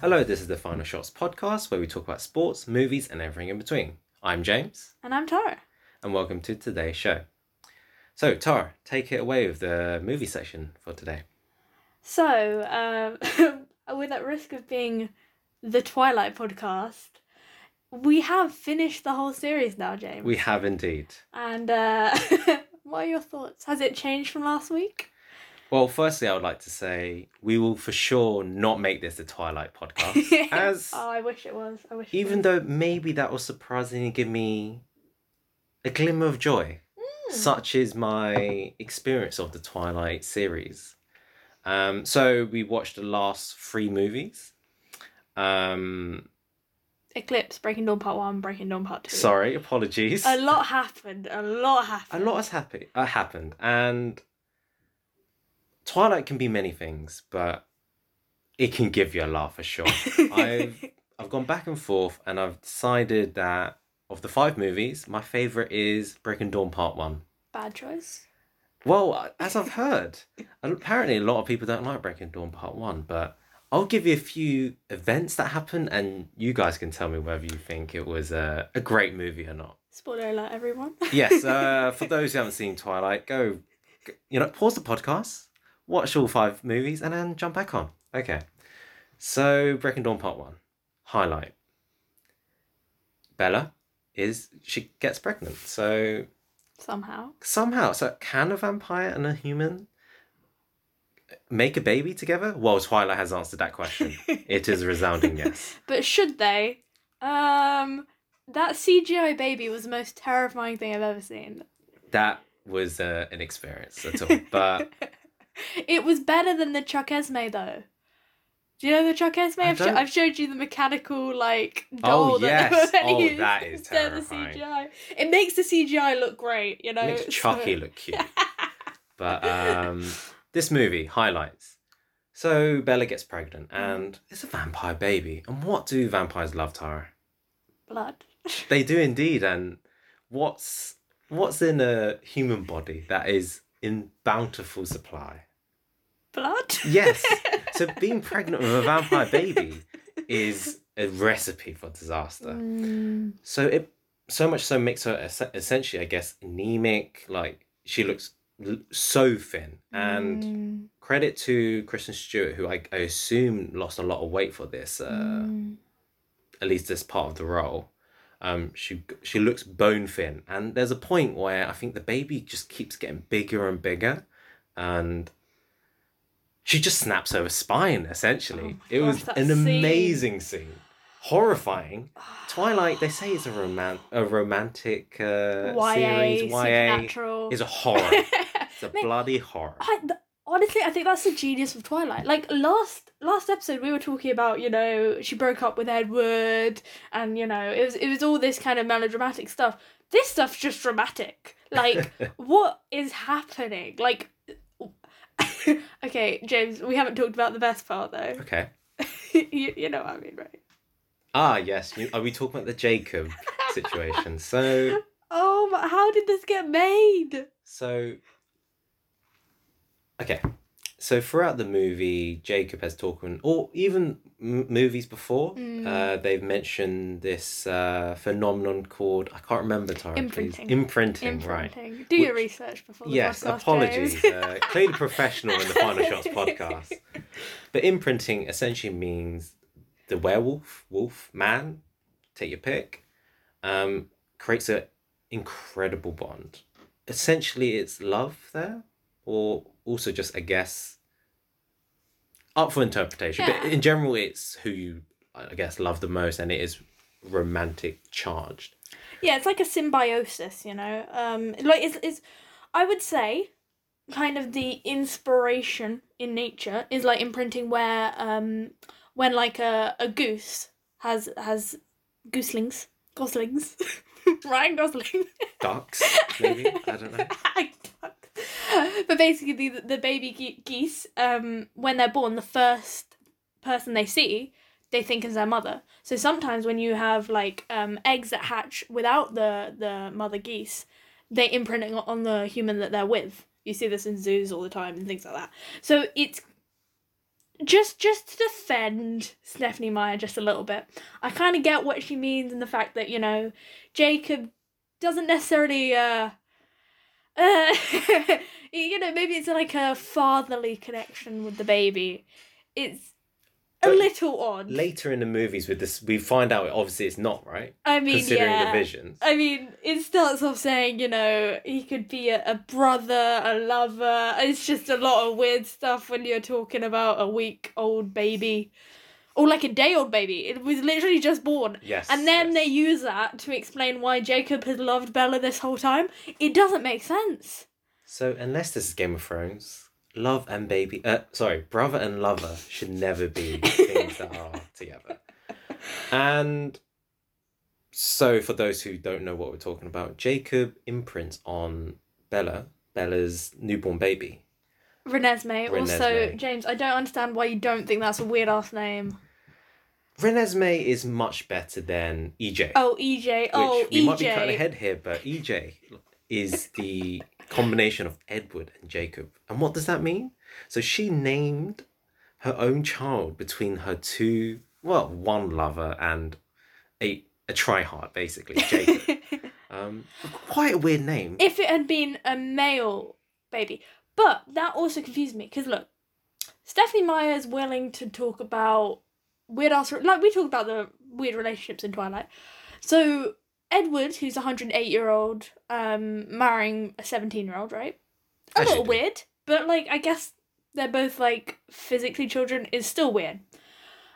Hello, this is the Final Shots podcast where we talk about sports, movies and everything in between. I'm James. And I'm Tara. And welcome to today's show. So Tara, take it away with the movie section for today. So, with that risk of being the Twilight podcast, we have finished the whole series now, James. We have indeed. And what are your thoughts? Has it changed from last week? Well, firstly, I would like to say we will for sure not make this a Twilight podcast. Oh, I wish it was. Even though maybe that will surprisingly give me a glimmer of joy. Mm. Such is my experience of the Twilight series. So we watched the last three movies. Eclipse, Breaking Dawn Part 1, Breaking Dawn Part 2. Sorry, apologies. A lot happened. A lot happened. And Twilight can be many things, but it can give you a laugh for sure. I've gone back and forth and I've decided that of the five movies, my favourite is Breaking Dawn Part 1. Bad choice. Well, as I've heard, apparently a lot of people don't like Breaking Dawn Part 1, but I'll give you a few events that happen and you guys can tell me whether you think it was a great movie or not. Spoiler alert, everyone. Yes, for those who haven't seen Twilight, go pause the podcast. Watch all five movies and then jump back on. Okay. So, Breaking Dawn Part 1. Highlight. Bella she gets pregnant. So Somehow. So, can a vampire and a human make a baby together? Well, Twilight has answered that question. It is a resounding yes. But should they? That CGI baby was the most terrifying thing I've ever seen. That was an experience at all. But it was better than the Chuck Esme, though. Do you know the Chuck Esme? I've showed you the mechanical, doll that they used. That is terrifying. The CGI. It makes the CGI look great, you know? It makes Chucky look cute. But this movie, highlights. So Bella gets pregnant, and it's a vampire baby. And what do vampires love, Tara? Blood. They do indeed, and what's in a human body that is in bountiful supply? Blood? Yes. So being pregnant with a vampire baby is a recipe for disaster. Mm. So much so makes her essentially, I guess, anemic. She looks so thin. And credit to Kristen Stewart, who I assume lost a lot of weight for this, at least this part of the role. She looks bone thin. And there's a point where I think the baby just keeps getting bigger and bigger. And she just snaps her spine, essentially. Oh it gosh, was an amazing scene. Horrifying. Twilight, they say, is a romantic series. YA is a horror. It's a bloody horror. Honestly, I think that's the genius of Twilight. Last episode, we were talking about, she broke up with Edward and, it was all this kind of melodramatic stuff. This stuff's just dramatic. What is happening? Okay, James, we haven't talked about the best part, though. Okay. You know what I mean, right? Ah, yes. Are we talking about the Jacob situation? So... Oh, but how did this get made? So... Okay. So throughout the movie, Jacob has talked... Or even movies before, they've mentioned this phenomenon called... I can't remember, Tara. Imprinting, right. Do your research before the podcast. Yes, apologies. Clearly professional in the Final Shots podcast. But imprinting essentially means the werewolf, wolf, man, take your pick, creates an incredible bond. Essentially, it's love there, or... Also just, I guess, up for interpretation. Yeah. But in general, it's who you, I guess, love the most, and it is romantic charged. Yeah, it's like a symbiosis, it's I would say, kind of the inspiration in nature is like imprinting where, when a goose has goslings, Ryan Gosling. Ducks, maybe? I don't know. But basically, the baby geese, when they're born, the first person they see, they think is their mother. So sometimes when you have eggs that hatch without the mother geese, they imprint on the human that they're with. You see this in zoos all the time and things like that. So it's Just to defend Stephenie Meyer just a little bit, I kind of get what she means in the fact that, you know, Jacob doesn't necessarily, you know, maybe it's like a fatherly connection with the baby. It's a little odd. Later in the movies with this, we find out obviously it's not, right? I mean, considering the visions. I mean, it starts off saying, you know, he could be a brother, a lover. It's just a lot of weird stuff when you're talking about a week-old baby. Or like a day-old baby. It was literally just born. Yes. And then they use that to explain why Jacob has loved Bella this whole time. It doesn't make sense. So unless this is Game of Thrones... Love and baby... brother and lover should never be things that are together. And so for those who don't know what we're talking about, Jacob imprints on Bella's newborn baby. Renesmee. Also, James, I don't understand why you don't think that's a weird-ass name. Renesmee is much better than EJ. Oh, EJ. Oh, EJ. We might be cutting ahead here, but EJ is the... combination of Edward and Jacob. And what does that mean? So she named her own child between her two, well, one lover and a tryhard, basically, Jacob. Quite a weird name. If it had been a male baby. But that also confused me, because look, Stephenie Meyer is willing to talk about weird-ass... Like, we talk about the weird relationships in Twilight. So... Edward, who's a 108-year-old, marrying a 17-year-old, right? A little weird, but, like, I guess they're both, like, physically children is still weird.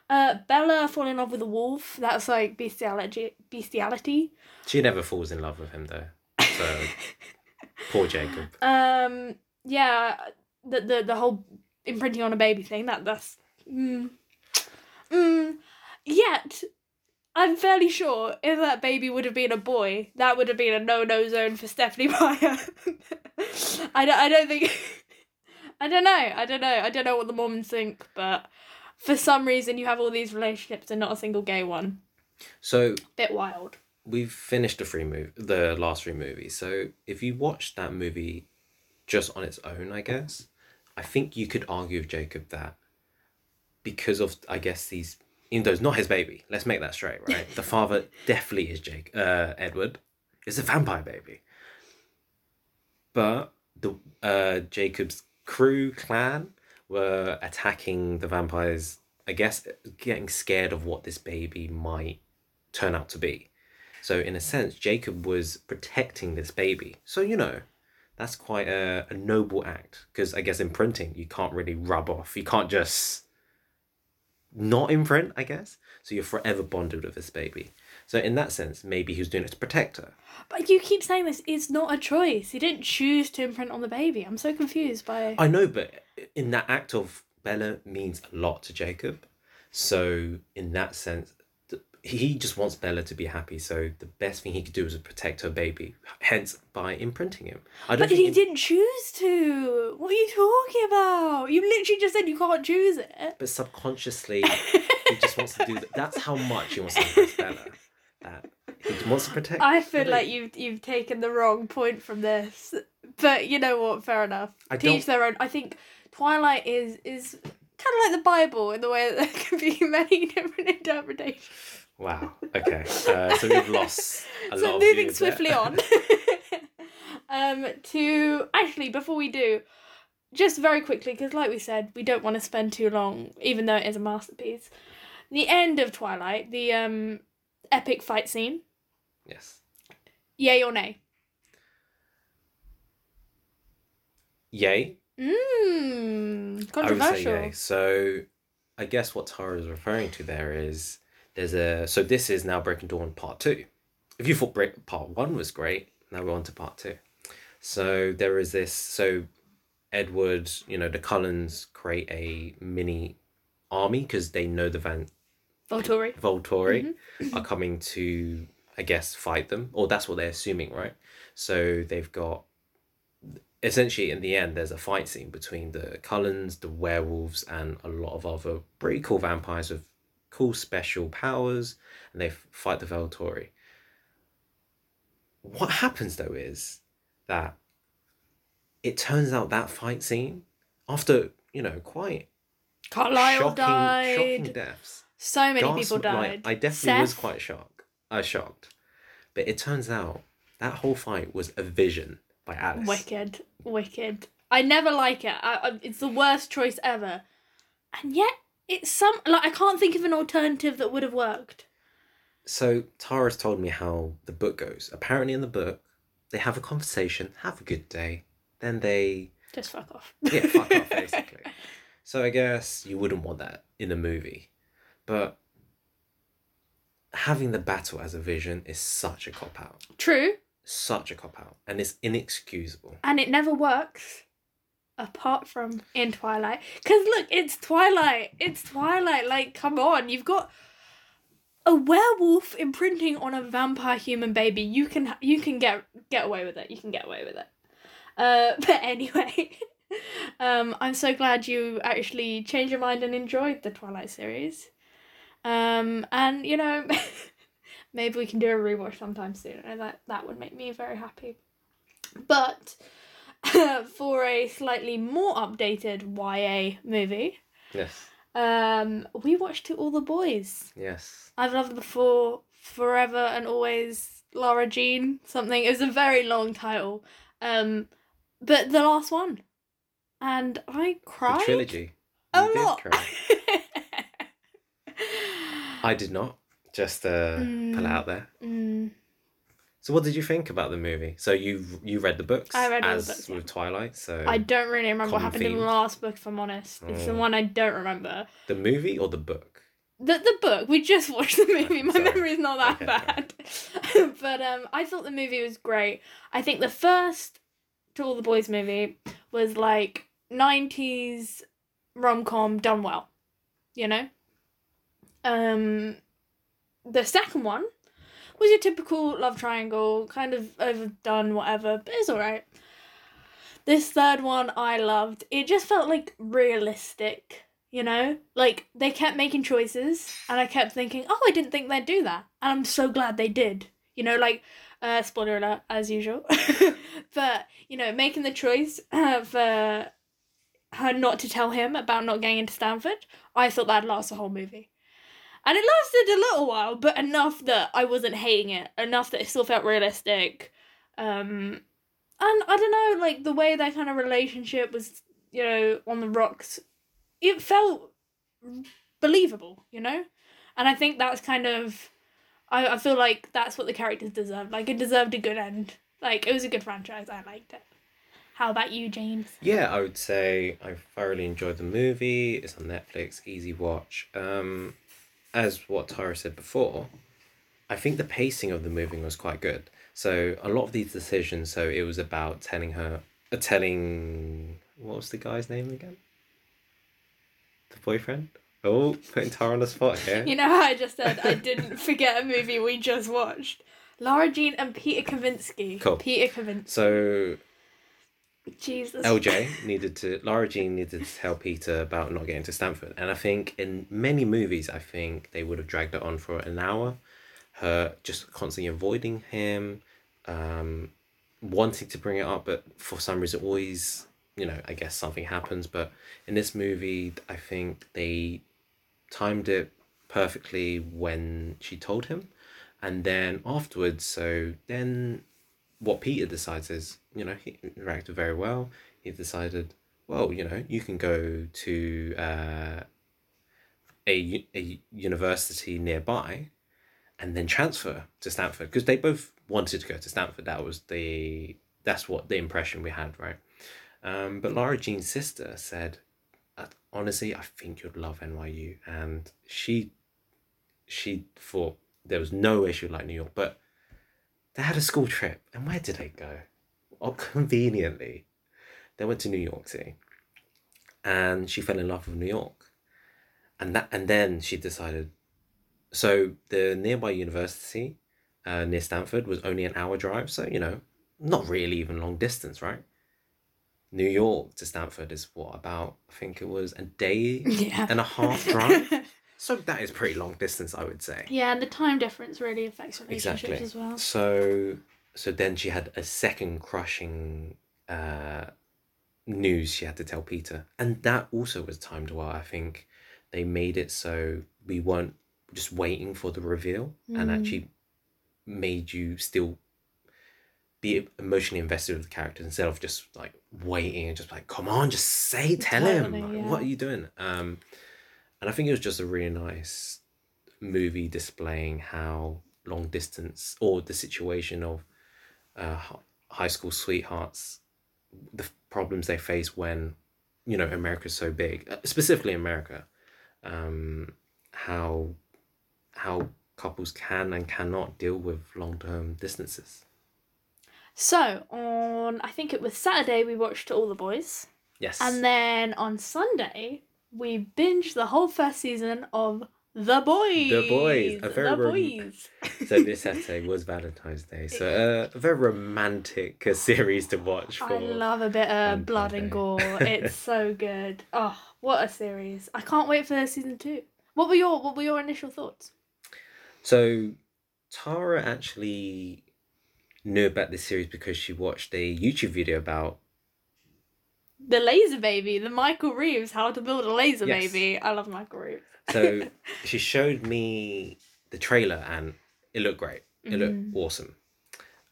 Bella falling in love with a wolf, that's, like, bestiality. She never falls in love with him, though, so poor Jacob. Yeah, the whole imprinting on a baby thing, that's... Yet... I'm fairly sure if that baby would have been a boy, that would have been a no-no zone for Stephenie Meyer. I don't know what the Mormons think, but for some reason you have all these relationships and not a single gay one. So... Bit wild. We've finished the last three movies, so if you watched that movie just on its own, I guess, I think you could argue with Jacob that because of, I guess, these... Even though it's not his baby, let's make that straight, right? The father definitely is Edward. It's a vampire baby. But the Jacob's crew, clan, were attacking the vampires, I guess, getting scared of what this baby might turn out to be. So in a sense, Jacob was protecting this baby. So, you know, that's quite a noble act. Because I guess imprinting, you can't really rub off. You can't just... not imprint, I guess. So you're forever bonded with this baby. So in that sense, maybe he was doing it to protect her. But you keep saying this, it's not a choice. He didn't choose to imprint on the baby. I'm so confused by... I know, but in that act of Bella means a lot to Jacob. So in that sense, he just wants Bella to be happy. So the best thing he could do was protect her baby, hence by imprinting him. But he didn't choose to. What are you talking about? You literally just said you can't choose it. But subconsciously, he just wants to do that. That's how much he wants to impress Bella. That he wants to protect. I feel Bella. Like you've taken the wrong point from this. But you know what? Fair enough. Teach their own. I think Twilight is kind of like the Bible in the way that there can be many different interpretations. Wow, okay. So we've lost a lot of views. So moving swiftly on. Actually, before we do, just very quickly, because like we said, we don't want to spend too long, even though it is a masterpiece. The end of Twilight, the epic fight scene. Yes. Yay or nay? Yay. Controversial. I would say yay. So I guess what Tara is referring to there is... So this is now Breaking Dawn Part 2. If you thought Part 1 was great, now we're on to Part 2. So there is this... So Edward, you know, the Cullens create a mini army because they know the Volturi mm-hmm. are coming to, I guess, fight them. Or that's what they're assuming, right? So they've got... Essentially, in the end, there's a fight scene between the Cullens, the werewolves, and a lot of other pretty cool vampires with cool special powers, and they fight the Volturi. What happens though is that it turns out that fight scene, after, you know, quite Carlisle died. Shocking deaths. So many people died. Like, I definitely was quite shocked. But it turns out that whole fight was a vision by Alice. Wicked. I never like it. It's the worst choice ever. And yet, it's I can't think of an alternative that would have worked. So, Tara's told me how the book goes. Apparently in the book, they have a conversation, have a good day, then they... just fuck off. Yeah, fuck off, basically. So I guess you wouldn't want that in a movie. But having the battle as a vision is such a cop-out. True. Such a cop-out. And it's inexcusable. And it never works. Apart from in Twilight. Because look, it's Twilight. Like, come on. You've got a werewolf imprinting on a vampire human baby. You can get away with it. But anyway... I'm so glad you actually changed your mind and enjoyed the Twilight series. And, you know, maybe we can do a rewatch sometime soon. And that would make me very happy. But for a slightly more updated YA movie... Yes. We watched To All the Boys. Yes. I've loved before, forever and always, Lara Jean, something. It was a very long title. But the last one. And I cried. The trilogy. Cry. I did not. Just pull out there. Mm. So what did you think about the movie? So you read the books. I read all the books. With Twilight, so... I don't really remember what happened in the last book, if I'm honest. It's the one I don't remember. The movie or the book? The book. We just watched the movie. My memory's not that bad. But I thought the movie was great. I think the first To All the Boys movie was like... 90s rom-com done well, you know? The second one was your typical love triangle, kind of overdone, whatever, but it's alright. This third one I loved. It just felt, like, realistic, you know? Like, they kept making choices, and I kept thinking, oh, I didn't think they'd do that, and I'm so glad they did. You know, like, spoiler alert, as usual. But, you know, making the choice for... her not to tell him about not going into Stanford, I thought that'd last the whole movie. And it lasted a little while, but enough that I wasn't hating it, enough that it still felt realistic. And I don't know, like, the way their kind of relationship was, you know, on the rocks, it felt believable, you know? And I think that's kind of... I feel like that's what the characters deserved. Like, it deserved a good end. Like, it was a good franchise. I liked it. How about you, James? Yeah, I would say I thoroughly enjoyed the movie. It's on Netflix, easy watch. As what Tara said before, I think the pacing of the movie was quite good. So a lot of these decisions, so it was about telling what was the guy's name again? The boyfriend? Oh, putting Tara on the spot here. You know how I just said I didn't forget a movie we just watched? Lara Jean and Peter Kavinsky. Cool. Peter Kavinsky. So... Jesus. Lara Jean needed to tell Peter about not getting to Stanford. And I think in many movies, I think they would have dragged it on for an hour. Her just constantly avoiding him, wanting to bring it up, but for some reason always, you know, I guess something happens. But in this movie, I think they timed it perfectly when she told him. And then afterwards, what Peter decides is, you know, he interacted very well. He decided, well, you know, you can go to a university nearby and then transfer to Stanford. Because they both wanted to go to Stanford. That's what the impression we had, right? But Lara Jean's sister said, honestly, I think you'd love NYU. And she thought there was no issue like New York, but they had a school trip, and where did they go? Oh, conveniently, they went to New York City, and she fell in love with New York, and then she decided. So the nearby university, near Stanford, was only an hour drive, so you know, not really even long distance, right? New York to Stanford is I think it was a day and a half drive. So that is pretty long distance, I would say. Yeah, and the time difference really affects relationships as well. So then she had a second crushing news she had to tell Peter. And that also was timed well, I think. They made it so we weren't just waiting for the reveal and actually made you still be emotionally invested with the character instead of just like waiting and just like, come on, just say, tell him. Like, yeah. What are you doing? And I think it was just a really nice movie displaying how long distance or the situation of high school sweethearts, the problems they face when, you know, America's so big, specifically America, how couples can and cannot deal with long-term distances. So on, I think it was Saturday, we watched All the Boys. Yes. And then on Sunday, we binged the whole first season of The Boys. The Boys. So this Saturday was Valentine's Day. So a very romantic series to watch. I love a bit of blood and gore. It's so good. Oh, what a series. I can't wait for season 2. What were your initial thoughts? So Tara actually knew about this series because she watched a YouTube video about the laser baby, the Michael Reeves, how to build a laser baby. I love Michael Reeves. So she showed me the trailer and it looked great. It looked awesome.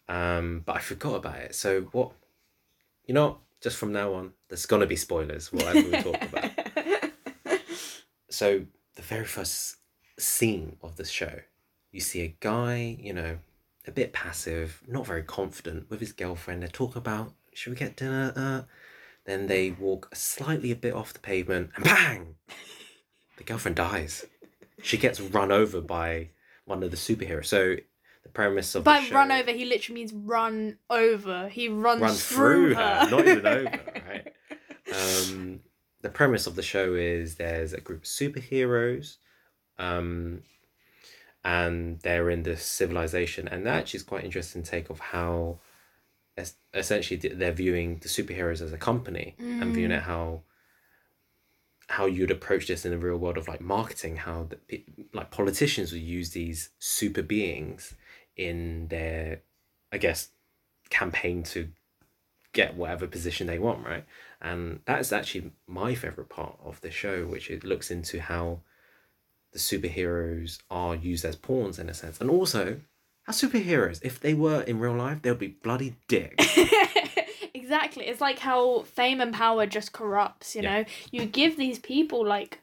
But I forgot about it. So what, you know, just from now on, there's going to be spoilers, whatever we talk about. So the very first scene of the show, you see a guy, you know, a bit passive, not very confident with his girlfriend. They talk about, should we get dinner? Then they walk slightly a bit off the pavement and bang! The girlfriend dies. She gets run over by one of the superheroes. So the premise of the show... By run over, he literally means run over. He runs through her. Not even over, right? The premise of the show is there's a group of superheroes and they're in this civilization. And that actually is quite an interesting take of how essentially they're viewing the superheroes as a company and viewing it how you'd approach this in the real world of like marketing, how like politicians would use these super beings in their, I guess, campaign to get whatever position they want, right? And that's actually my favourite part of the show, which it looks into how the superheroes are used as pawns in a sense. And also, how superheroes, if they were in real life, they would be bloody dicks. Exactly. It's like how fame and power just corrupts, you know? You give these people, like,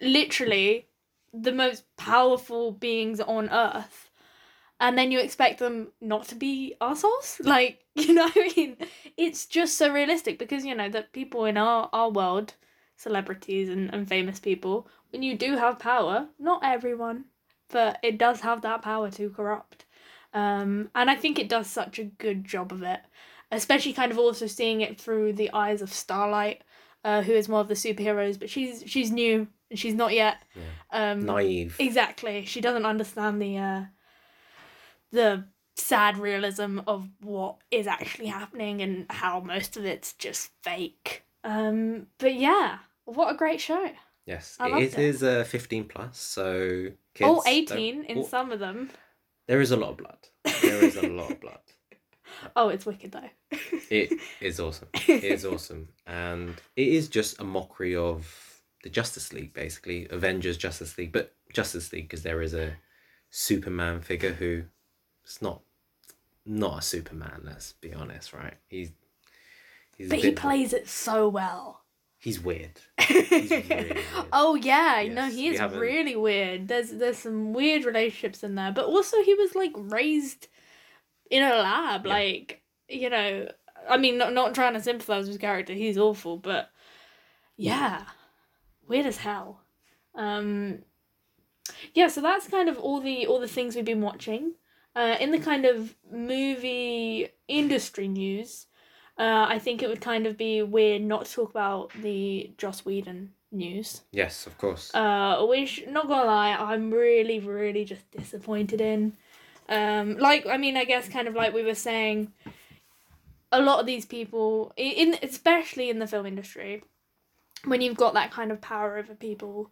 literally the most powerful beings on earth, and then you expect them not to be assholes? Like, you know what I mean? It's just so realistic because, you know, that people in our world, celebrities and famous people, when you do have power, not everyone, but it does have that power to corrupt. And I think it does such a good job of it. Especially kind of also seeing it through the eyes of Starlight, who is more of the superheroes, but she's new and she's not yet naive. Exactly, she doesn't understand the sad realism of what is actually happening and how most of it's just fake. But yeah, what a great show! Yes, it is 15+, so kids. Oh, 18 in some of them. There is a lot of blood. Oh, it's wicked though. It is awesome. It is awesome. And it is just a mockery of the Justice League, basically. Avengers, Justice League. But Justice League, because there is a Superman figure who is not a Superman, let's be honest, right? He plays it so well. He's weird. He's really weird. Oh, yeah. Yes, no, he is really weird. There's some weird relationships in there. But also he was, like, raised in a lab, like, you know, I mean, not trying to sympathise with his character, he's awful, but yeah, weird as hell. Yeah, so that's kind of all the things we've been watching. In the kind of movie industry news, I think it would kind of be weird not to talk about the Joss Whedon news. Yes, of course. Which, not gonna lie, I'm really, really just disappointed in. Like, I mean, I guess kind of like we were saying, a lot of these people, especially in the film industry, when you've got that kind of power over people,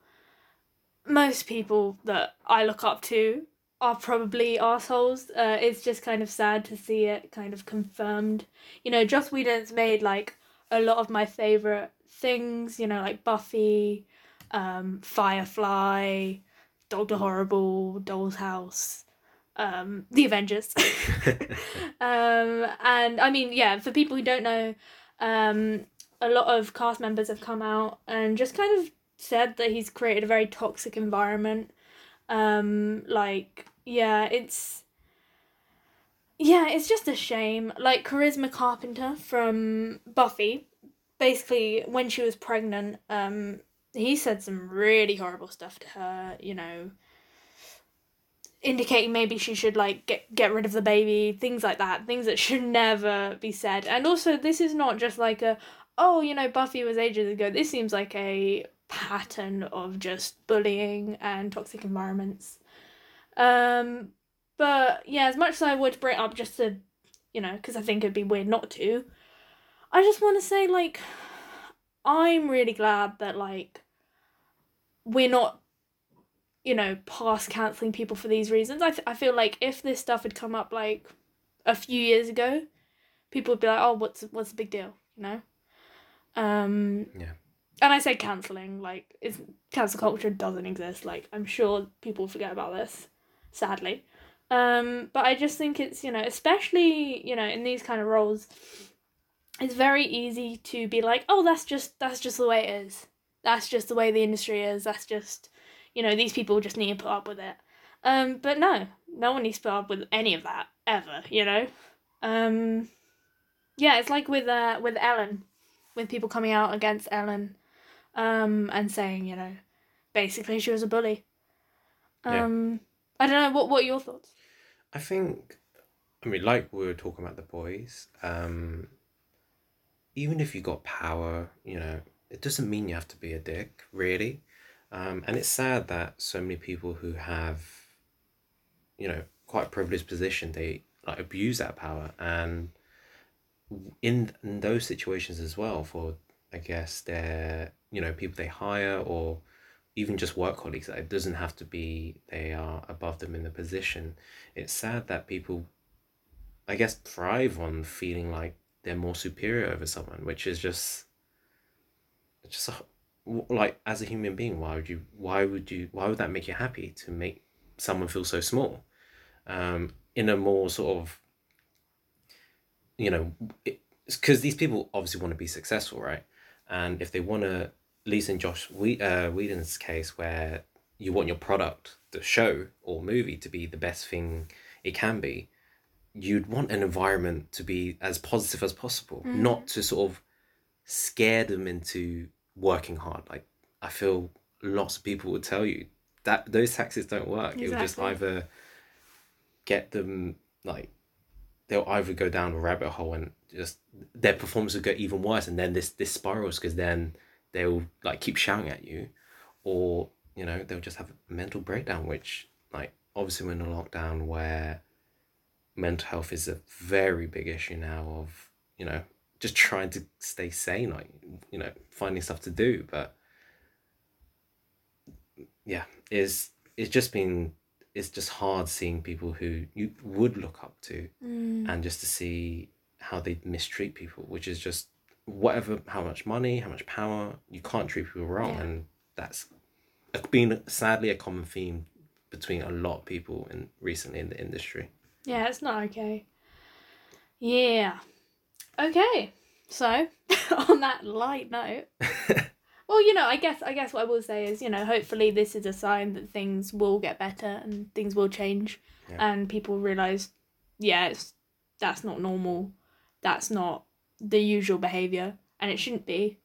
most people that I look up to are probably arseholes. It's just kind of sad to see it kind of confirmed. You know, Joss Whedon's made, like, a lot of my favourite things, you know, like Buffy, Firefly, Doctor Horrible, Doll's House, The Avengers. And I mean, yeah, for people who don't know, a lot of cast members have come out and just kind of said that he's created a very toxic environment. It's just a shame. Like Charisma Carpenter from Buffy, basically when she was pregnant, he said some really horrible stuff to her, you know, indicating maybe she should like get rid of the baby, things like that, things that should never be said. And also this is not just like a, oh, you know, Buffy was ages ago. This seems like a pattern of just bullying and toxic environments. But yeah, as much as I would bring it up just to, you know, because I think it'd be weird not to, I just want to say, like, I'm really glad that, like, we're not, you know, past cancelling people for these reasons. I feel like if this stuff had come up, like, a few years ago, people would be like, oh, what's the big deal, you know? Yeah. And I say cancelling, like, cancel culture doesn't exist. Like, I'm sure people forget about this, sadly. But I just think it's, you know, especially, you know, in these kind of roles, it's very easy to be like, oh, that's just the way it is. That's just the way the industry is. That's just, you know, these people just need to put up with it. But no one needs to put up with any of that ever, you know? Yeah, it's like with Ellen, with people coming out against Ellen, and saying, you know, basically she was a bully. I don't know, what are your thoughts? I think, I mean, like we were talking about The Boys, even if you got power, you know, it doesn't mean you have to be a dick, really. And it's sad that so many people who have, you know, quite a privileged position, they like abuse that power. And in those situations as well, for, I guess, their, you know, people they hire or even just work colleagues, that it doesn't have to be they are above them in the position. It's sad that people, I guess, thrive on feeling like they're more superior over someone, which is just like, as a human being, why would that make you happy, to make someone feel so small, in a more sort of, you know, because these people obviously want to be successful, right? And if they want to, at least in Josh Whedon's case, where you want your product, the show or movie, to be the best thing it can be, you'd want an environment to be as positive as possible, not to sort of scare them into working hard. Like, I feel lots of people would tell you that those taxes don't work. Exactly. It would just either get them, like, they'll either go down a rabbit hole and just their performance will get even worse, and then this spirals, because then they'll like keep shouting at you, or, you know, they'll just have a mental breakdown, which, like, obviously we're in a lockdown where mental health is a very big issue now, of, you know, just trying to stay sane, like, you know, finding stuff to do. But yeah, it's just hard seeing people who you would look up to and just to see how they mistreat people, which is just, whatever, how much money, how much power, you can't treat people wrong. Yeah. And that's been, sadly, a common theme between a lot of people recently in the industry. Yeah, it's not okay. Yeah. Okay. So, on that light note, well, you know, I guess what I will say is, you know, hopefully this is a sign that things will get better and things will change, and people realise, that's not normal, that's not the usual behaviour, and it shouldn't be,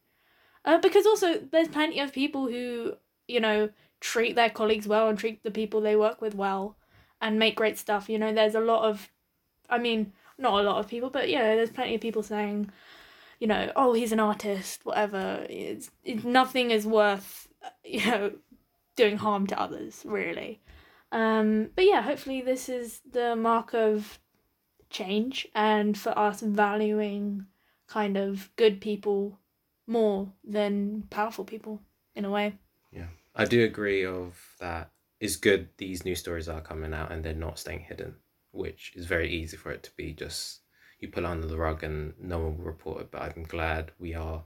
because also there's plenty of people who, you know, treat their colleagues well and treat the people they work with well and make great stuff. You know, there's a lot of, I mean, not a lot of people, but, you know, there's plenty of people saying, you know, oh, he's an artist, whatever, nothing is worth, you know, doing harm to others, really. But yeah, hopefully this is the mark of change, and for us valuing kind of good people more than powerful people, in a way. Yeah, I do agree of that. It's good these new stories are coming out and they're not staying hidden, which is very easy for it to be just, you pull under the rug and no one will report it. But I'm glad we are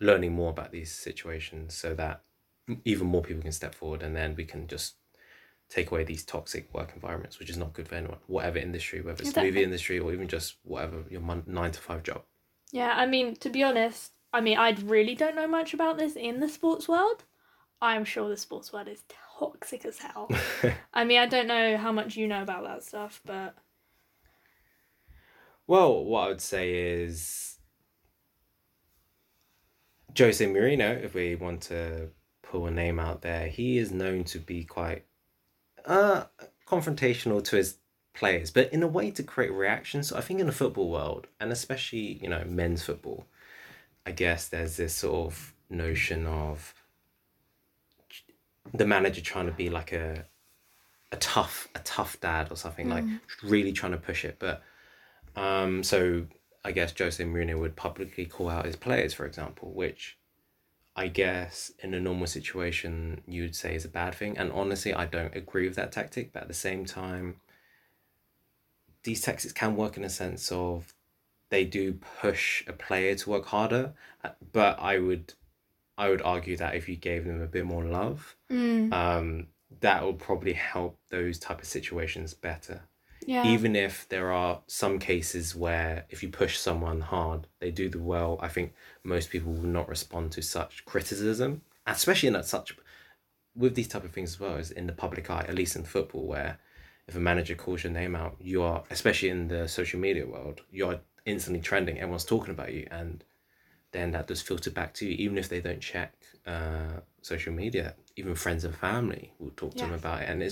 learning more about these situations so that even more people can step forward, and then we can just take away these toxic work environments, which is not good for anyone, whatever industry, whether it's the movie industry or even just whatever, your 9 to 5 job. Yeah, I mean, to be honest, I really don't know much about this in the sports world. I'm sure the sports world is toxic as hell. I don't know how much you know about that stuff, but... Well, what I would say is Jose Mourinho, if we want to pull a name out there, he is known to be quite confrontational to his players, but in a way to create reactions. So I think in the football world, and especially, men's football, I guess there's this sort of notion of the manager trying to be like a tough dad or something, like really trying to push it. But so I guess Jose Mourinho would publicly call out his players, for example, which I guess in a normal situation you'd say is a bad thing. And honestly, I don't agree with that tactic. But at the same time, these tactics can work in a sense of they do push a player to work harder. But I would argue that if you gave them a bit more love, that will probably help those type of situations better. Yeah. Even if there are some cases where if you push someone hard, they do the well, I think most people will not respond to such criticism, especially with these type of things as well, is in the public eye, at least in football, where if a manager calls your name out, you are, especially in the social media world, you're instantly trending, everyone's talking about you, and then that does filter back to you, even if they don't check social media. Even friends and family will talk to them about it, and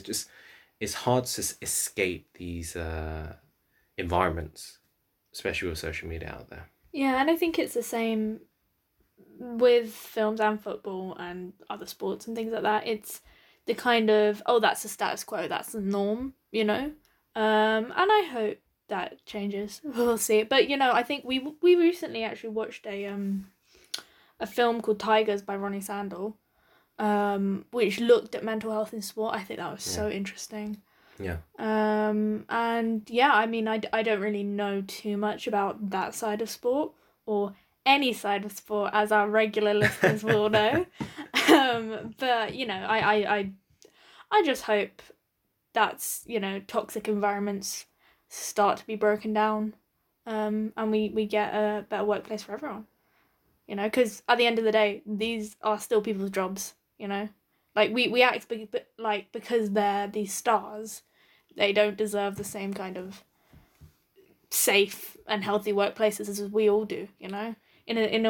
it's hard to escape these environments, especially with social media out there. Yeah, and I think it's the same with films and football and other sports and things like that. It's the kind of, that's the status quo, that's the norm, and I hope that changes. We'll see. But, I think we recently actually watched a film called Tigers by Ronnie Sandel, which looked at mental health in sport. I think that was so interesting. Yeah. I don't really know too much about that side of sport or any side of sport, as our regular listeners will know. I just hope that's, toxic environments start to be broken down, and we get a better workplace for everyone, because at the end of the day, these are still people's jobs, like we act because they're these stars, they don't deserve the same kind of safe and healthy workplaces as we all do, in a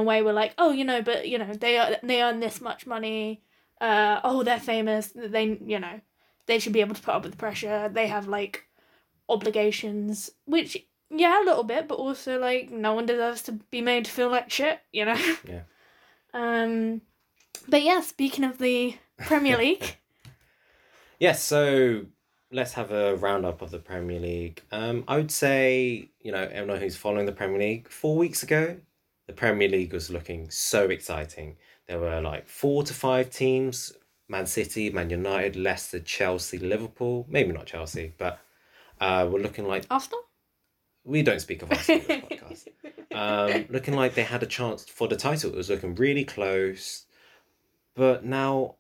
way we're like, they earn this much money, they're famous, they they should be able to put up with the pressure, they have like obligations, which a little bit, but also like no one deserves to be made to feel like shit, but speaking of the Premier League, so let's have a roundup of the Premier League. I would say, everyone who's following the Premier League, 4 weeks ago the Premier League was looking so exciting. There were like 4 to 5 teams: Man City, Man United, Leicester, Chelsea, Liverpool, maybe not Chelsea, but we're looking like... Arsenal? We don't speak of Arsenal in this podcast. Looking like they had a chance for the title. It was looking really close. But now,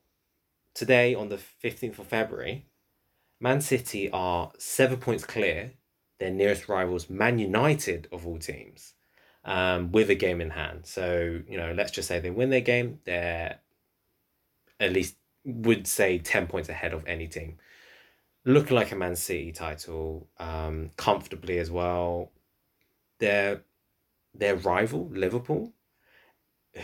today, on the 15th of February, Man City are 7 points clear. Their nearest rivals, Man United, of all teams, with a game in hand. So, let's just say they win their game. They're, at least, would say 10 points ahead of any team. Look like a Man City title, comfortably as well. Their rival, Liverpool,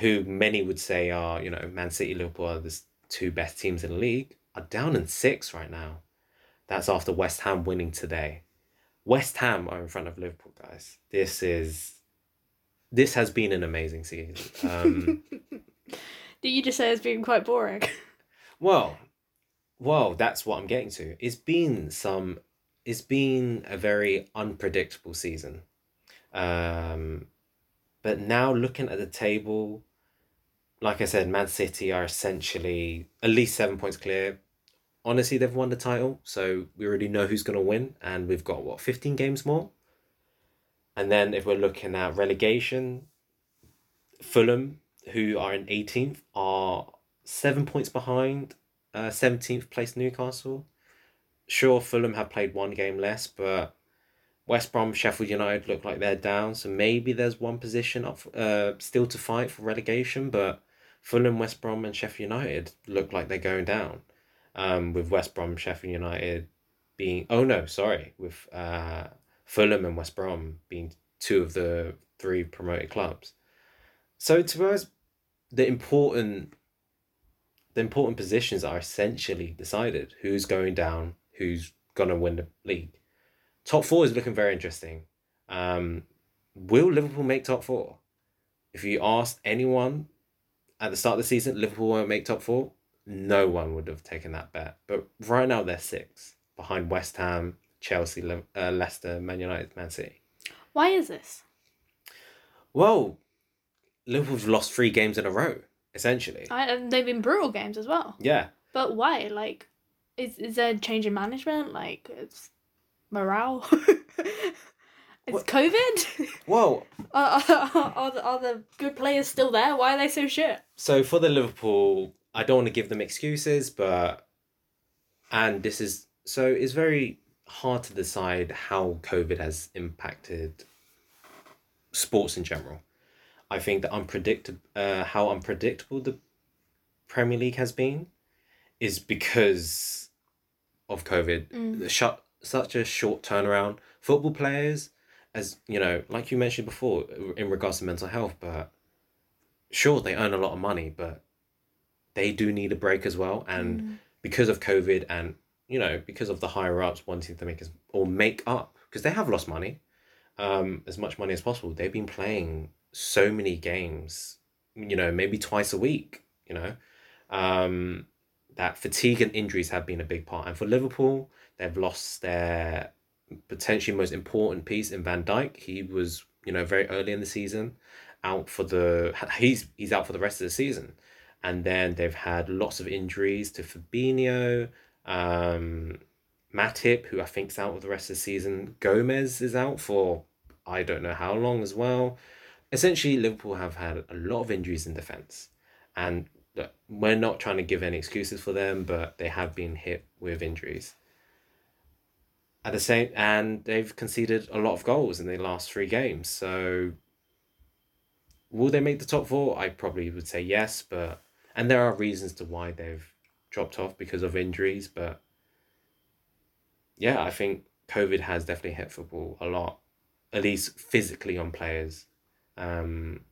who many would say are, Man City, Liverpool are the two best teams in the league, are down in 6 right now. That's after West Ham winning today. West Ham are in front of Liverpool, guys. This has been an amazing season. Did you just say it's been quite boring? Well, that's what I'm getting to. It's been a very unpredictable season. But now looking at the table, like I said, Man City are essentially at least 7 points clear. Honestly, they've won the title, so we already know who's going to win. And we've got, 15 games more? And then if we're looking at relegation, Fulham, who are in 18th, are 7 points behind 17th place Newcastle. Sure, Fulham have played one game less, but West Brom, Sheffield United look like they're down, so maybe there's one position up, still to fight for relegation, but Fulham, West Brom and Sheffield United look like they're going down, with West Brom, Sheffield United being... Oh, no, sorry, with Fulham and West Brom being two of the three promoted clubs. So to us, the important positions are essentially decided. Who's going down, who's going to win the league. Top four is looking very interesting. Will Liverpool make top four? If you asked anyone at the start of the season, Liverpool won't make top four, no one would have taken that bet. But right now they're sixth, behind West Ham, Chelsea, Leicester, Man United, Man City. Why is this? Well, Liverpool's lost three games in a row, essentially. They've been brutal games as well. Yeah. But why? Like, is there a change in management? Like, it's... morale? It's COVID? Whoa. Are the good players still there? Why are they so shit? So for the Liverpool, I don't want to give them excuses, but... And this is... So it's very hard to decide how COVID has impacted sports in general. I think that how unpredictable the Premier League has been is because of COVID. Such a short turnaround. Football players, as you know, like you mentioned before, in regards to mental health, but sure, they earn a lot of money, but they do need a break as well. And because of COVID and, you know, because of the higher ups wanting to make up, because they have lost money, as much money as possible. They've been playing so many games, you know, maybe twice a week, you know, that fatigue and injuries have been a big part. And for Liverpool, they've lost their potentially most important piece in Van Dijk. He was, you know, very early in the season, he's out for the rest of the season. And then they've had lots of injuries to Fabinho, Matip, who I think's out for the rest of the season. Gomez is out for I don't know how long as well. Essentially, Liverpool have had a lot of injuries in defence. And look, we're not trying to give any excuses for them, but they have been hit with injuries. And they've conceded a lot of goals in their last three games. So will they make the top four? I probably would say yes, and there are reasons to why they've dropped off because of injuries, but yeah, I think COVID has definitely hit football a lot, at least physically on players.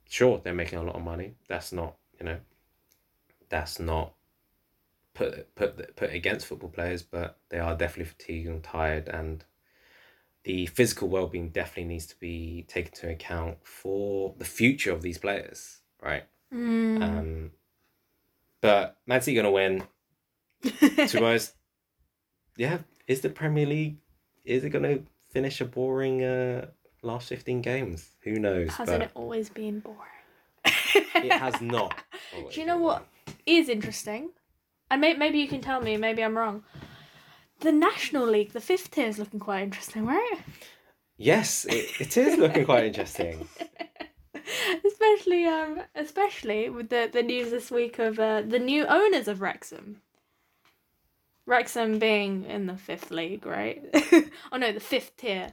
Sure, they're making a lot of money. That's not put against football players, but they are definitely fatigued and tired, and the physical well-being definitely needs to be taken into account for the future of these players, right? But Man City gonna win. To us, yeah. Is the Premier League? Is it gonna finish a boring last 15 games? Who knows? Hasn't it always been boring? It has not. Do you know what is interesting? And maybe you can tell me, maybe I'm wrong. The National League, the fifth tier, is looking quite interesting, right? Yes, it is looking quite interesting. Especially with the news this week of the new owners of Wrexham. Wrexham being in the fifth league, right? Oh no, the fifth tier.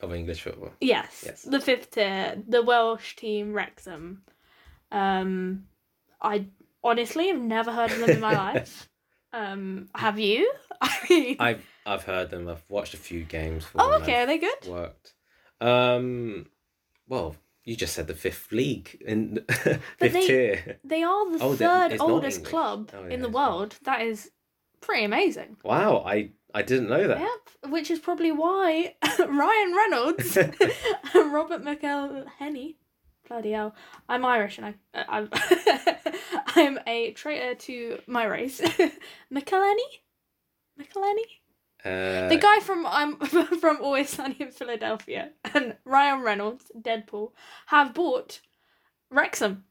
Of English football. Yes, the fifth tier, the Welsh team Wrexham. I... honestly, I've never heard of them in my life. Have you? I mean, I've heard them. I've watched a few games. Are they good? Worked. Well, you just said the fifth league in fifth tier. They are the third oldest club in the world. That is pretty amazing. Wow, I didn't know that. Yep, which is probably why Ryan Reynolds and Robert McElhenney. Bloody hell. I'm Irish and I'm a traitor to my race. McElhenney? The guy from Always Sunny in Philadelphia and Ryan Reynolds, Deadpool, have bought Wrexham,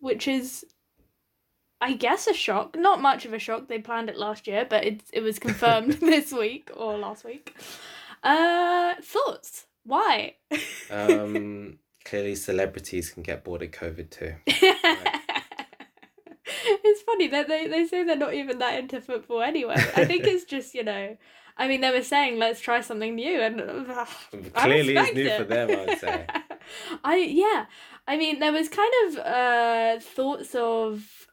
which is, I guess, a shock. Not much of a shock. They planned it last year, but it was confirmed this week or last week. Thoughts? Why? Clearly celebrities can get bored of COVID too. Right. It's funny that they say they're not even that into football anyway. I think it's just, you know, I mean, they were saying, let's try something new. And clearly it's new for them, I'd say. I mean, there was kind of thoughts of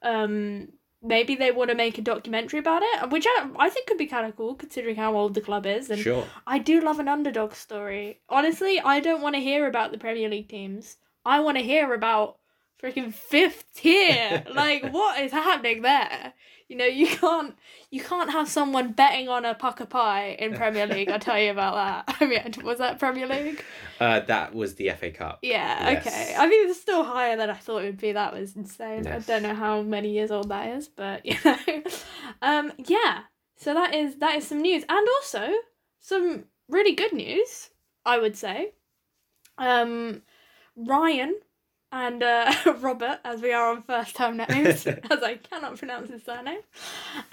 maybe they want to make a documentary about it, which I think could be kind of cool considering how old the club is. And sure. I do love an underdog story. Honestly, I don't want to hear about the Premier League teams. I want to hear about freaking fifth tier. Like, what is happening there? You know, you can't have someone betting on a pucker pie in Premier League. I'll tell you about that. I mean, was that Premier League? That was the FA Cup. Yeah, yes. Okay. I mean, it's still higher than I thought it would be. That was insane. Yes. I don't know how many years old that is, but, you know. Yeah, so that is some news. And also, some really good news, I would say. Ryan... and Robert, as we are on first-time names, as I cannot pronounce his surname.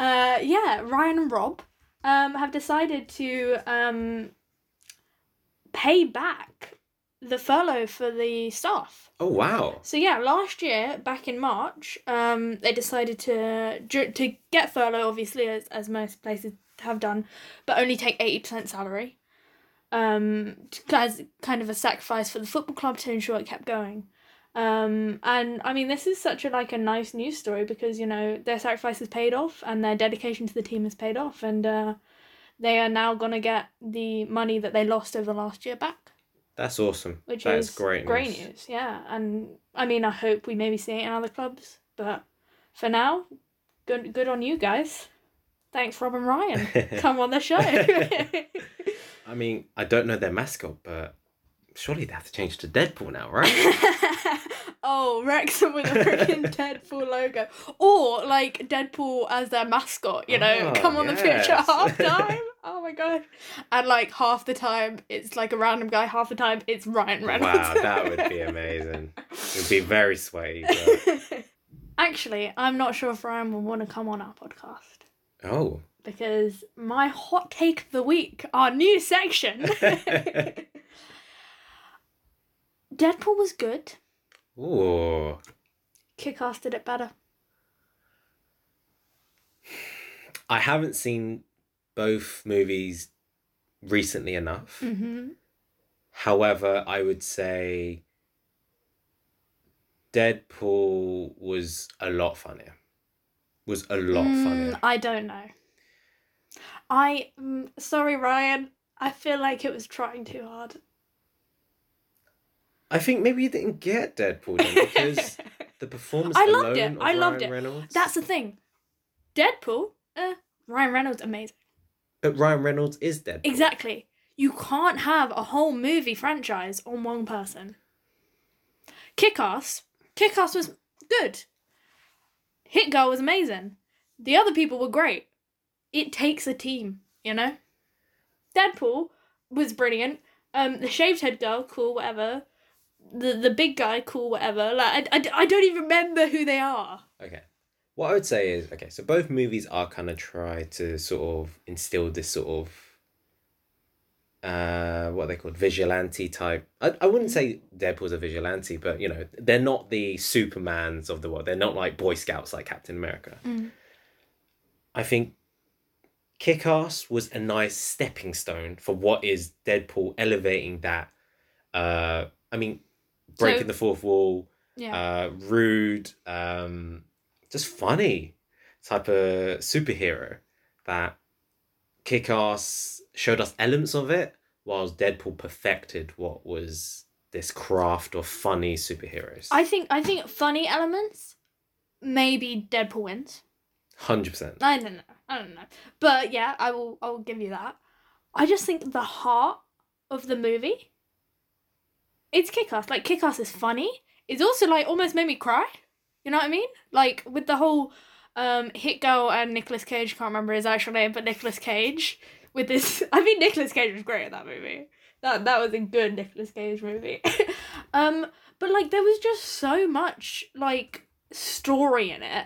Ryan and Rob have decided to pay back the furlough for the staff. Oh, wow. So, yeah, last year, back in March, they decided to get furlough, obviously, as most places have done, but only take 80% salary as kind of a sacrifice for the football club to ensure it kept going. And I mean, this is such a nice news story because, you know, their sacrifice has paid off and their dedication to the team has paid off, and they are now going to get the money that they lost over the last year back. That's awesome. Which is great news. Yeah. And I mean, I hope we maybe see it in other clubs, but for now, good on you guys. Thanks, Rob and Ryan. Come on the show. I mean, I don't know their mascot, but surely they have to change to Deadpool now, right? Oh, Wrexham with a freaking Deadpool logo. Or, like, Deadpool as their mascot, you know, come on the pitch at half-time. Oh, my God. And, like, half the time, it's, like, a random guy. Half the time, it's Ryan Reynolds. Wow, that would be amazing. It would be very sweaty. But... Actually, I'm not sure if Ryan will want to come on our podcast. Oh. Because my hot take of the week, our new section... Deadpool was good. Ooh. Kick-Ass did it better. I haven't seen both movies recently enough. Mm-hmm. However, I would say Deadpool was a lot funnier. I don't know. Sorry, Ryan. I feel like it was trying too hard. I think maybe you didn't get Deadpool then, because the performance of Ryan Reynolds... That's the thing. Deadpool, Ryan Reynolds, amazing. But Ryan Reynolds is Deadpool. Exactly. You can't have a whole movie franchise on one person. Kick-Ass was good. Hit Girl was amazing. The other people were great. It takes a team, you know? Deadpool was brilliant. The shaved head girl, cool, whatever... The big guy, cool, whatever. Like, I don't even remember who they are. Okay. What I would say is, okay, so both movies are kind of try to sort of instill this sort of, what are they called? Vigilante type. I wouldn't say Deadpool's a vigilante, but, you know, they're not the Supermans of the world. They're not like Boy Scouts like Captain America. Mm. I think Kick-Ass was a nice stepping stone for what is Deadpool elevating that, breaking the fourth wall, rude, just funny type of superhero that Kick-Ass showed us elements of it, whilst Deadpool perfected what was this craft of funny superheroes. I think funny elements, maybe Deadpool wins. 100%. I don't know. But yeah, I will give you that. I just think the heart of the movie... it's Kick-Ass. Like, Kick-Ass is funny. It's also, like, almost made me cry. You know what I mean? Like, with the whole Hit Girl and Nicolas Cage, can't remember his actual name, but Nicolas Cage with this... I mean, Nicolas Cage was great in that movie. That was a good Nicolas Cage movie. But, like, there was just so much, like, story in it.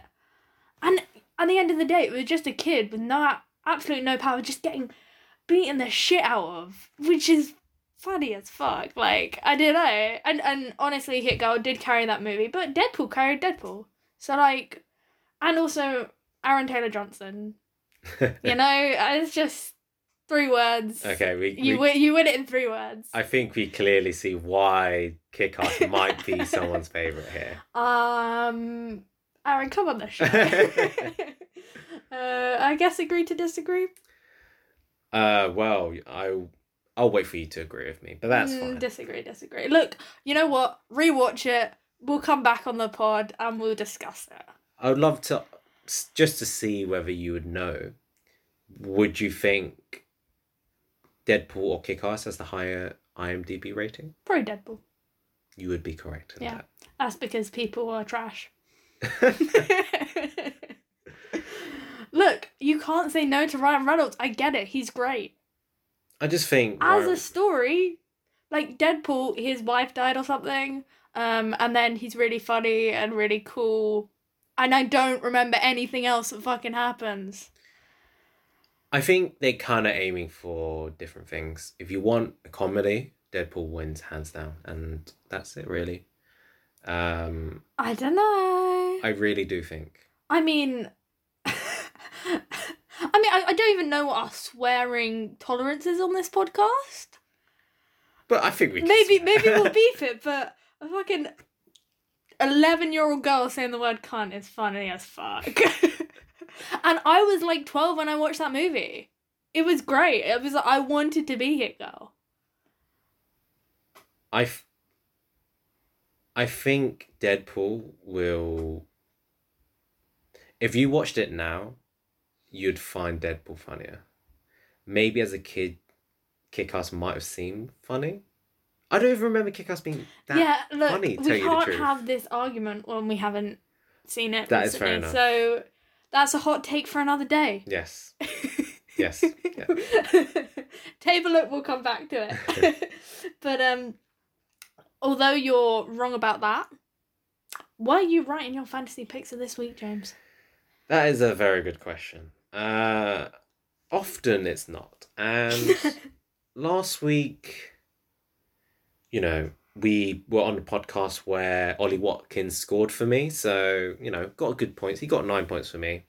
And at the end of the day, it was just a kid with absolutely no power, just getting beaten the shit out of, which is... funny as fuck. Like, I don't know. And honestly, Hit Girl did carry that movie, but Deadpool carried Deadpool. So, like, and also Aaron Taylor Johnson. You know, it's just 3 words. Okay, you win it in 3 words. I think we clearly see why Kick-Ass might be someone's favourite here. Aaron, come on the show. I guess agree to disagree. Well, I'll wait for you to agree with me, but that's fine. Disagree. Look, you know what? Rewatch it. We'll come back on the pod and we'll discuss it. I would love to, just to see whether you would know. Would you think Deadpool or Kick-Ass has the higher IMDb rating? Probably Deadpool. You would be correct in that. Yeah, that's because people are trash. Look, you can't say no to Ryan Reynolds. I get it. He's great. I just think... As a story, like Deadpool, his wife died or something, and then he's really funny and really cool, and I don't remember anything else that fucking happens. I think they're kind of aiming for different things. If you want a comedy, Deadpool wins hands down, and that's it, really. I don't know. I really do think. I don't even know what our swearing tolerance is on this podcast. But I think we can maybe we'll beef it, but a fucking 11-year-old girl saying the word cunt is funny as fuck. And I was like 12 when I watched that movie. It was great. It was like, I wanted to be Hit Girl. I think Deadpool will... If you watched it now, you'd find Deadpool funnier. Maybe as a kid, Kick-Ass might have seemed funny. I don't even remember Kick-Ass being that funny, to tell you the truth. We can't have this argument when we haven't seen it recently. That is fair enough. So... That's a hot take for another day. Yes. Yes. Yeah. Table it, we'll come back to it. But although you're wrong about that, why are you right in your fantasy picks of this week, James? That is a very good question. Often it's not. And last week, you know, we were on a podcast where Ollie Watkins scored for me. So, you know, got good points. He got 9 points for me.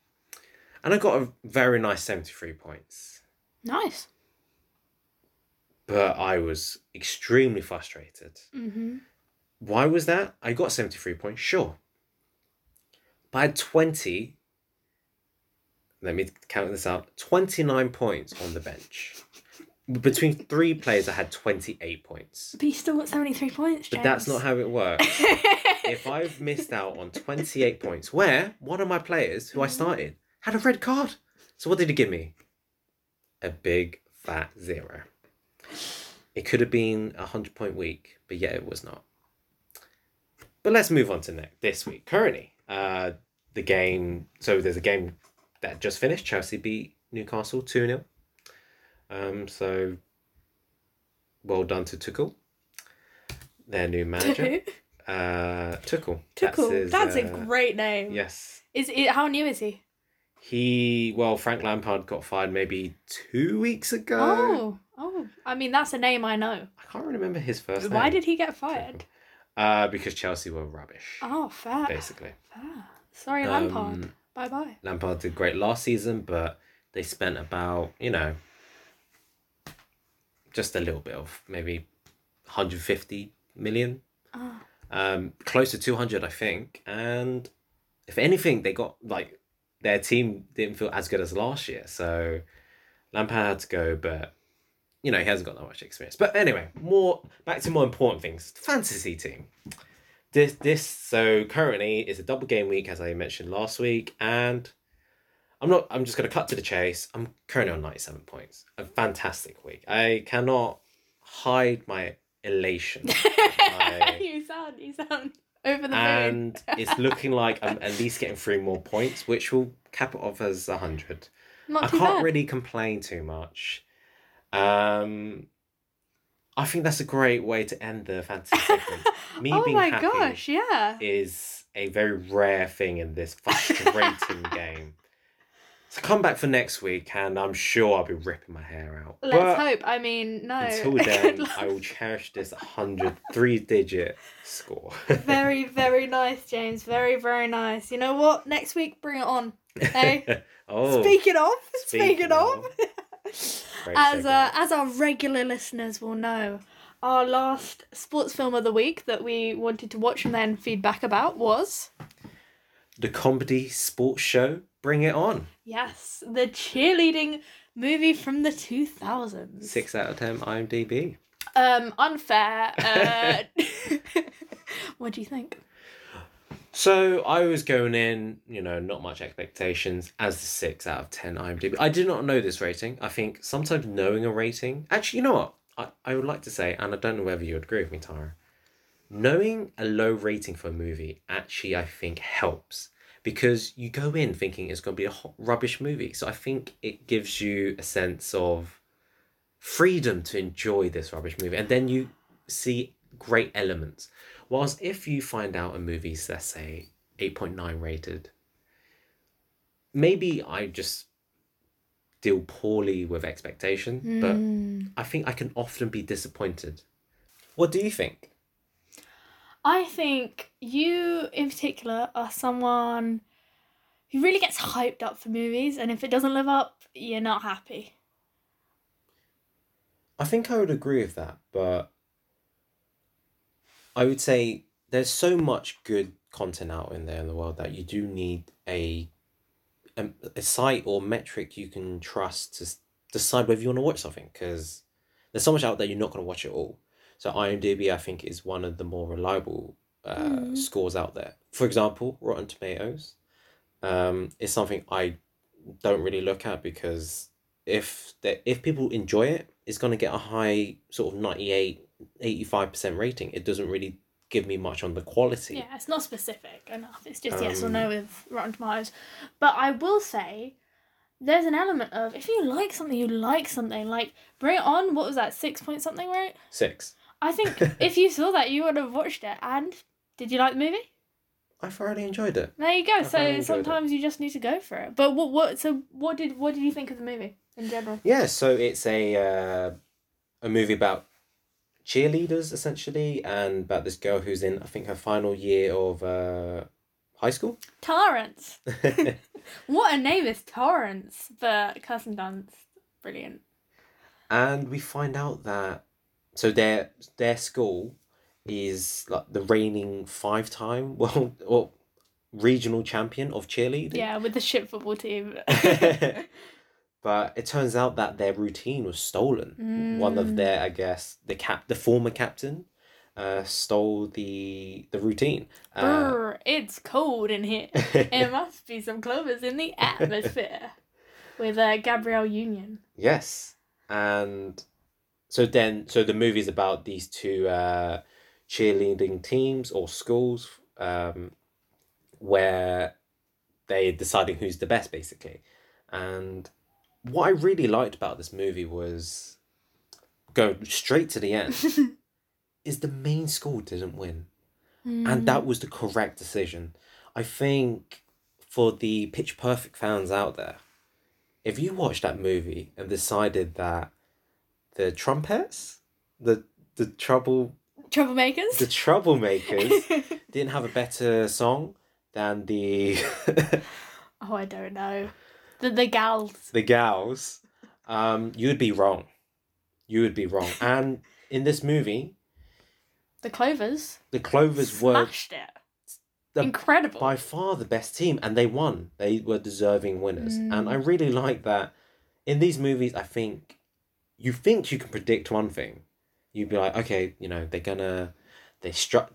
And I got a very nice 73 points. Nice. But I was extremely frustrated. Mm-hmm. Why was that? I got 73 points, sure. But I had 20. Let me count this out. 29 points on the bench. Between 3 players, I had 28 points. But you still got 73 points, James. But that's not how it works. If I've missed out on 28 points, where one of my players, who I started, had a red card. So what did he give me? A big, fat 0. It could have been a 100-point week, but yeah, it was not. But let's move on to this week. Currently, the game... So there's a game that just finished. Chelsea beat Newcastle 2-0. So, well done to Tuchel, their new manager. Tuchel. That's a great name. Yes. How new is he? Frank Lampard got fired maybe 2 weeks ago. Oh. I mean, that's a name I know. I can't remember his first name. Why did he get fired? Because Chelsea were rubbish. Oh, fair. Basically. Fair. Sorry, Lampard. Bye-bye. Lampard did great last season, but they spent about, you know... Just a little bit of maybe 150 million. Oh. Close to 200, I think. And if anything, they got, like, their team didn't feel as good as last year. So Lampard had to go, but, you know, he hasn't got that much experience. But anyway, back to more important things. Fantasy team. So currently it's a double game week, as I mentioned last week. And I'm just going to cut to the chase. I'm currently on 97 points. A fantastic week. I cannot hide my elation. You sound over the moon. And it's looking like I'm at least getting 3 more points, which will cap it off as 100. Not too bad. I can't really complain too much. I think that's a great way to end the fantasy segment. Me being happy is a very rare thing in this frustrating game. So come back for next week and I'm sure I'll be ripping my hair out. Let's hope. I mean, no. Until then, I will cherish this 103-digit score. Very, very nice, James. Very, very nice. You know what? Next week, bring it on. Hey. Speaking of. As our regular listeners will know, our last sports film of the week that we wanted to watch and then feedback about was the comedy sports show Bring It On. Yes, the cheerleading movie from the 2000s. 6 out of 10 IMDb. Unfair. What do you think? So I was going in, not much expectations, as the 6 out of 10 IMDb. I did not know this rating. I think sometimes knowing a rating... Actually, you know what? I would like to say, and I don't know whether you would agree with me, Tara, knowing a low rating for a movie actually, I think, helps. Because you go in thinking it's going to be a hot rubbish movie. So I think it gives you a sense of freedom to enjoy this rubbish movie. And then you see great elements. Whilst if you find out a movie's, let's say, 8.9 rated, maybe I just deal poorly with expectation, but I think I can often be disappointed. What do you think? I think you, in particular, are someone who really gets hyped up for movies, and if it doesn't live up, you're not happy. I think I would agree with that, but I would say there's so much good content out in there in the world that you do need a site or metric you can trust to decide whether you want to watch something, because there's so much out there you're not going to watch it all. So IMDb, I think, is one of the more reliable scores out there. For example, Rotten Tomatoes is something I don't really look at, because if people enjoy it, it's going to get a high sort of 85% rating. It doesn't really give me much on the quality. Yeah, it's not specific enough. It's just yes or no with Rotten Tomatoes. But I will say there's an element of if you like something, you like something. Like, Bring It On, what was that, 6 point something, right? 6. I think if you saw that, you would have watched it. And did you like the movie? I thoroughly enjoyed it. There you go. So sometimes you just need to go for it. But what did you think of the movie in general? Yeah, so it's a movie about cheerleaders essentially, and about this girl who's in, I think, her final year of high school. Torrance. What a name is Torrance, but Kirsten Dunst, brilliant. And we find out that so their school is like the reigning 5-time regional champion of cheerleading. Yeah, with the shit football team. But it turns out that their routine was stolen. One of their, I guess, the former captain stole the routine. It's cold in here. It must be some Clovers in the atmosphere. With Gabrielle Union. Yes. And so the movie's about these two cheerleading teams or schools where they're deciding who's the best, basically. And what I really liked about this movie was, go straight to the end, is the main school didn't win. And that was the correct decision. I think for the Pitch Perfect fans out there, if you watched that movie and decided that the trumpets, the troublemakers didn't have a better song than the... oh, I don't know. The gals. You would be wrong. And in this movie... The Clovers were... smashed it. Incredible. By far the best team. And they won. They were deserving winners. And I really like that. In these movies, I think you can predict one thing. You'd be like, okay, they're going to...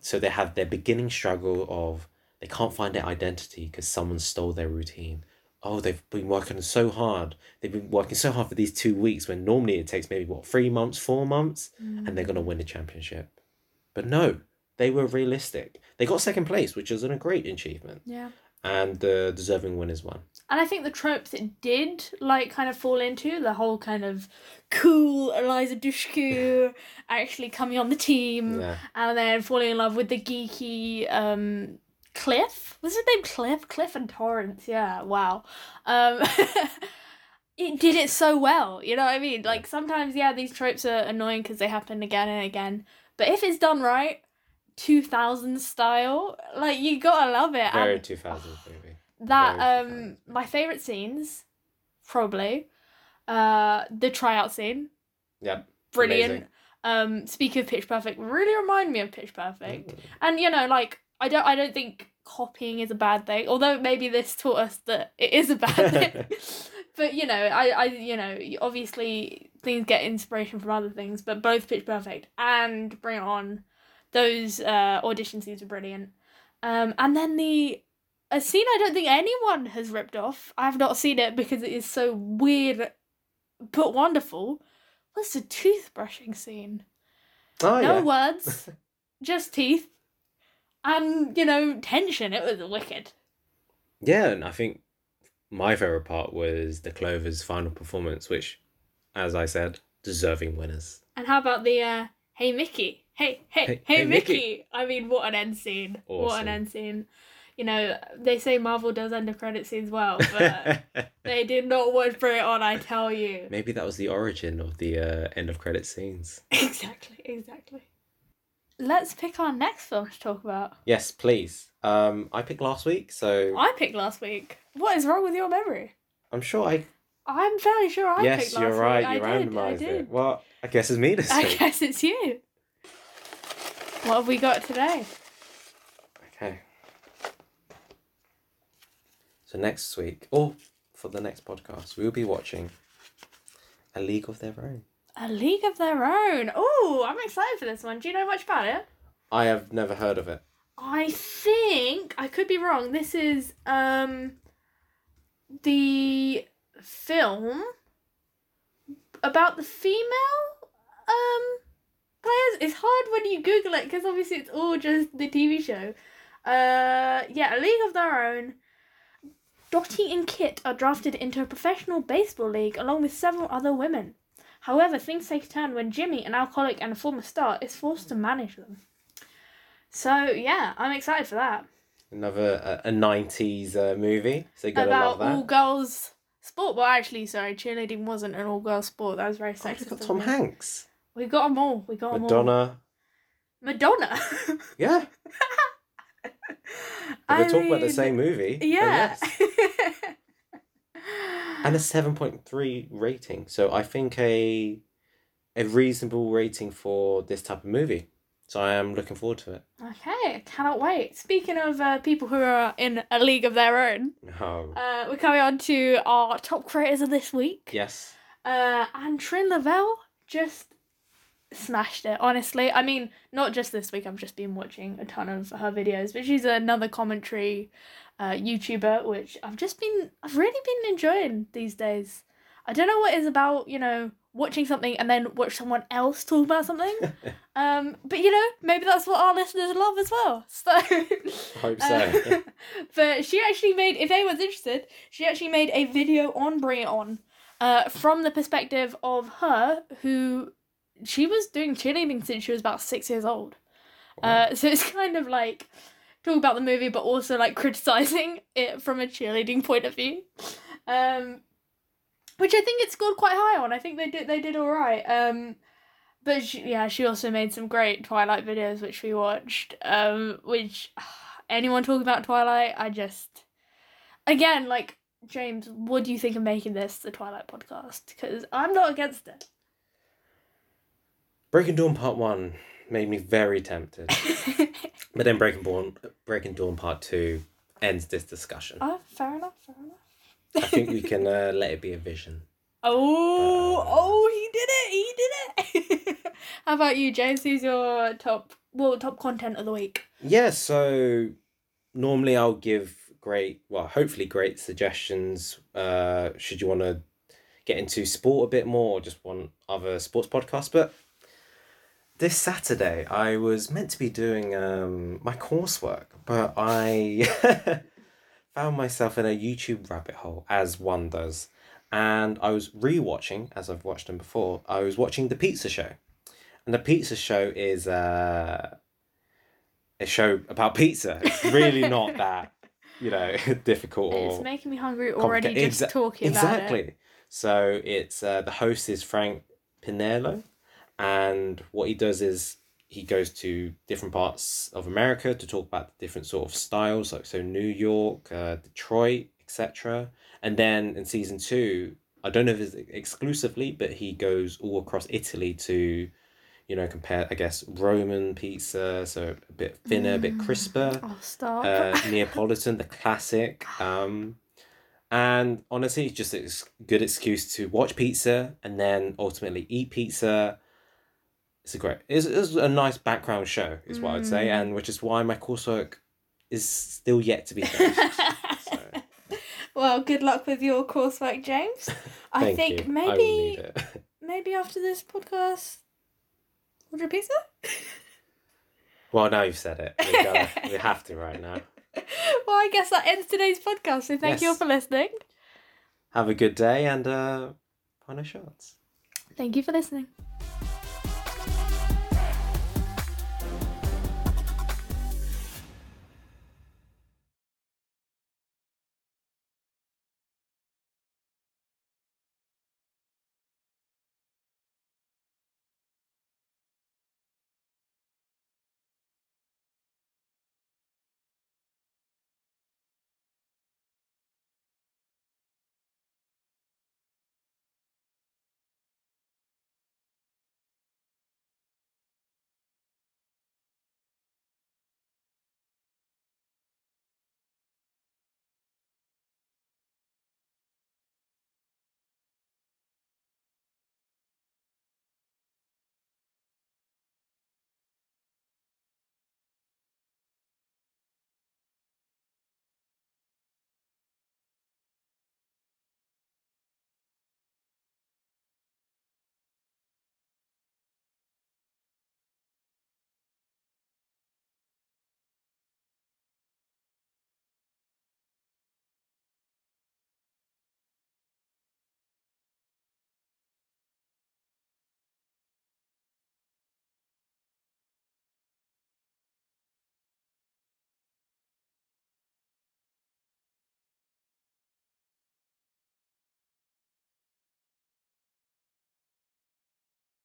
So they have their beginning struggle of they can't find their identity because someone stole their routine. Oh, they've been working so hard. They've been working so hard for these 2 weeks when normally it takes maybe, 3 months, 4 months, and they're going to win the championship. But no, they were realistic. They got second place, which is a great achievement. Yeah. And the deserving winners won. And I think the tropes it did, kind of fall into, the whole kind of cool Eliza Dushku actually coming on the team, and then falling in love with the geeky Cliff? Was his name Cliff? Cliff and Torrance, yeah, wow. It did it so well, you know what I mean? Like, sometimes, yeah, these tropes are annoying because they happen again and again. But if it's done right, 2000s style, like, you gotta love it. Very 2000s, baby. That, my favourite scenes, probably, the tryout scene. Yeah. Brilliant. Amazing. Speaking of Pitch Perfect, really remind me of Pitch Perfect. Mm. And, you know, like, I don't think copying is a bad thing, although maybe this taught us that it is a bad thing. But, you know, I you know, obviously things get inspiration from other things, but both Pitch Perfect and Bring It On, those audition scenes are brilliant. And then a scene I don't think anyone has ripped off, I have not seen it because it is so weird but wonderful, was the toothbrushing scene. Oh, no words, just teeth. And, you know, tension. It was wicked. Yeah, and I think my favourite part was the Clovers' final performance, which, as I said, deserving winners. And how about the, hey, Mickey. Hey, Mickey. I mean, what an end scene. Awesome. What an end scene. You know, they say Marvel does end of credit scenes well, but they did not want to bring it on, I tell you. Maybe that was the origin of the end of credit scenes. Exactly. Let's pick our next film to talk about. Yes, please. I picked last week, so... I picked last week? What is wrong with your memory? I'm fairly sure I picked last week. Yes, you're right. You randomised it. Well, I guess it's me this week. I guess it's you. What have we got today? Okay. So next week, or for the next podcast, we'll be watching A League of Their Own. A League of Their Own. Oh, I'm excited for this one. Do you know much about it? I have never heard of it. I think, I could be wrong, this is the film about the female players. It's hard when you Google it because obviously it's all just the TV show. A League of Their Own. Dottie and Kit are drafted into a professional baseball league along with several other women. However, things take a turn when Jimmy, an alcoholic and a former star, is forced to manage them. So, yeah, I'm excited for that. Another a 90s movie, so gotta love that. About all-girls sport. Well, actually, sorry, cheerleading wasn't an all-girls sport. That was very sexist. We've got Tom Hanks. We got them all. Madonna. Yeah. We're talking about the same movie. Yeah. And a 7.3 rating. So I think a reasonable rating for this type of movie. So I am looking forward to it. Okay, I cannot wait. Speaking of people who are in a league of their own, we're coming on to our top creators of this week. Yes. And Trin Lavelle just smashed it, honestly. I mean, not just this week. I've just been watching a ton of her videos, but she's another commentary YouTuber, which I've really been enjoying these days. I don't know what it's about, you know, watching something and then watch someone else talk about something. But, you know, maybe that's what our listeners love as well. So I hope so. But she actually made, if anyone's interested, she actually made a video on Bring It On from the perspective of her, who she was doing cheerleading since she was about 6 years old. So it's kind of like... talk about the movie, but also like criticising it from a cheerleading point of view, which I think it scored quite high on. I think they did all right. But she also made some great Twilight videos, which we watched. Which anyone talking about Twilight, I just again like James, what do you think of making this the Twilight podcast? Because I'm not against it. Breaking Dawn Part 1 made me very tempted. But then Breaking Dawn Part 2 ends this discussion. Oh, fair enough. I think we can let it be a vision. He did it! How about you, James? Who's your top content of the week? Yeah, so normally I'll give hopefully great suggestions should you want to get into sport a bit more or just want other sports podcasts, but... this Saturday, I was meant to be doing my coursework, but I found myself in a YouTube rabbit hole, as one does. And I was rewatching, as I've watched them before, I was watching The Pizza Show. And The Pizza Show is a show about pizza. It's really not that, you know, difficult. It's making me hungry already just talking about it. Exactly. So it's the host is Frank Pinello, and what he does is he goes to different parts of America to talk about the different sort of styles, like so New York, Detroit, etc. And then in season 2, I don't know if it's exclusively, but he goes all across Italy to, you know, compare, I guess, Roman pizza, so a bit thinner, a bit crisper. Oh, stop. Neapolitan, the classic. And honestly, it's just a good excuse to watch pizza and then ultimately eat pizza. It's a great, it's a nice background show, is what I'd say, and which is why my coursework is still yet to be finished. Well, good luck with your coursework, James. I think you. Maybe I will need it. Maybe after this podcast, order a pizza? Well, now you've said it. We have to right now. Well, I guess that ends today's podcast, so thank you all for listening. Have a good day and final shots. Thank you for listening.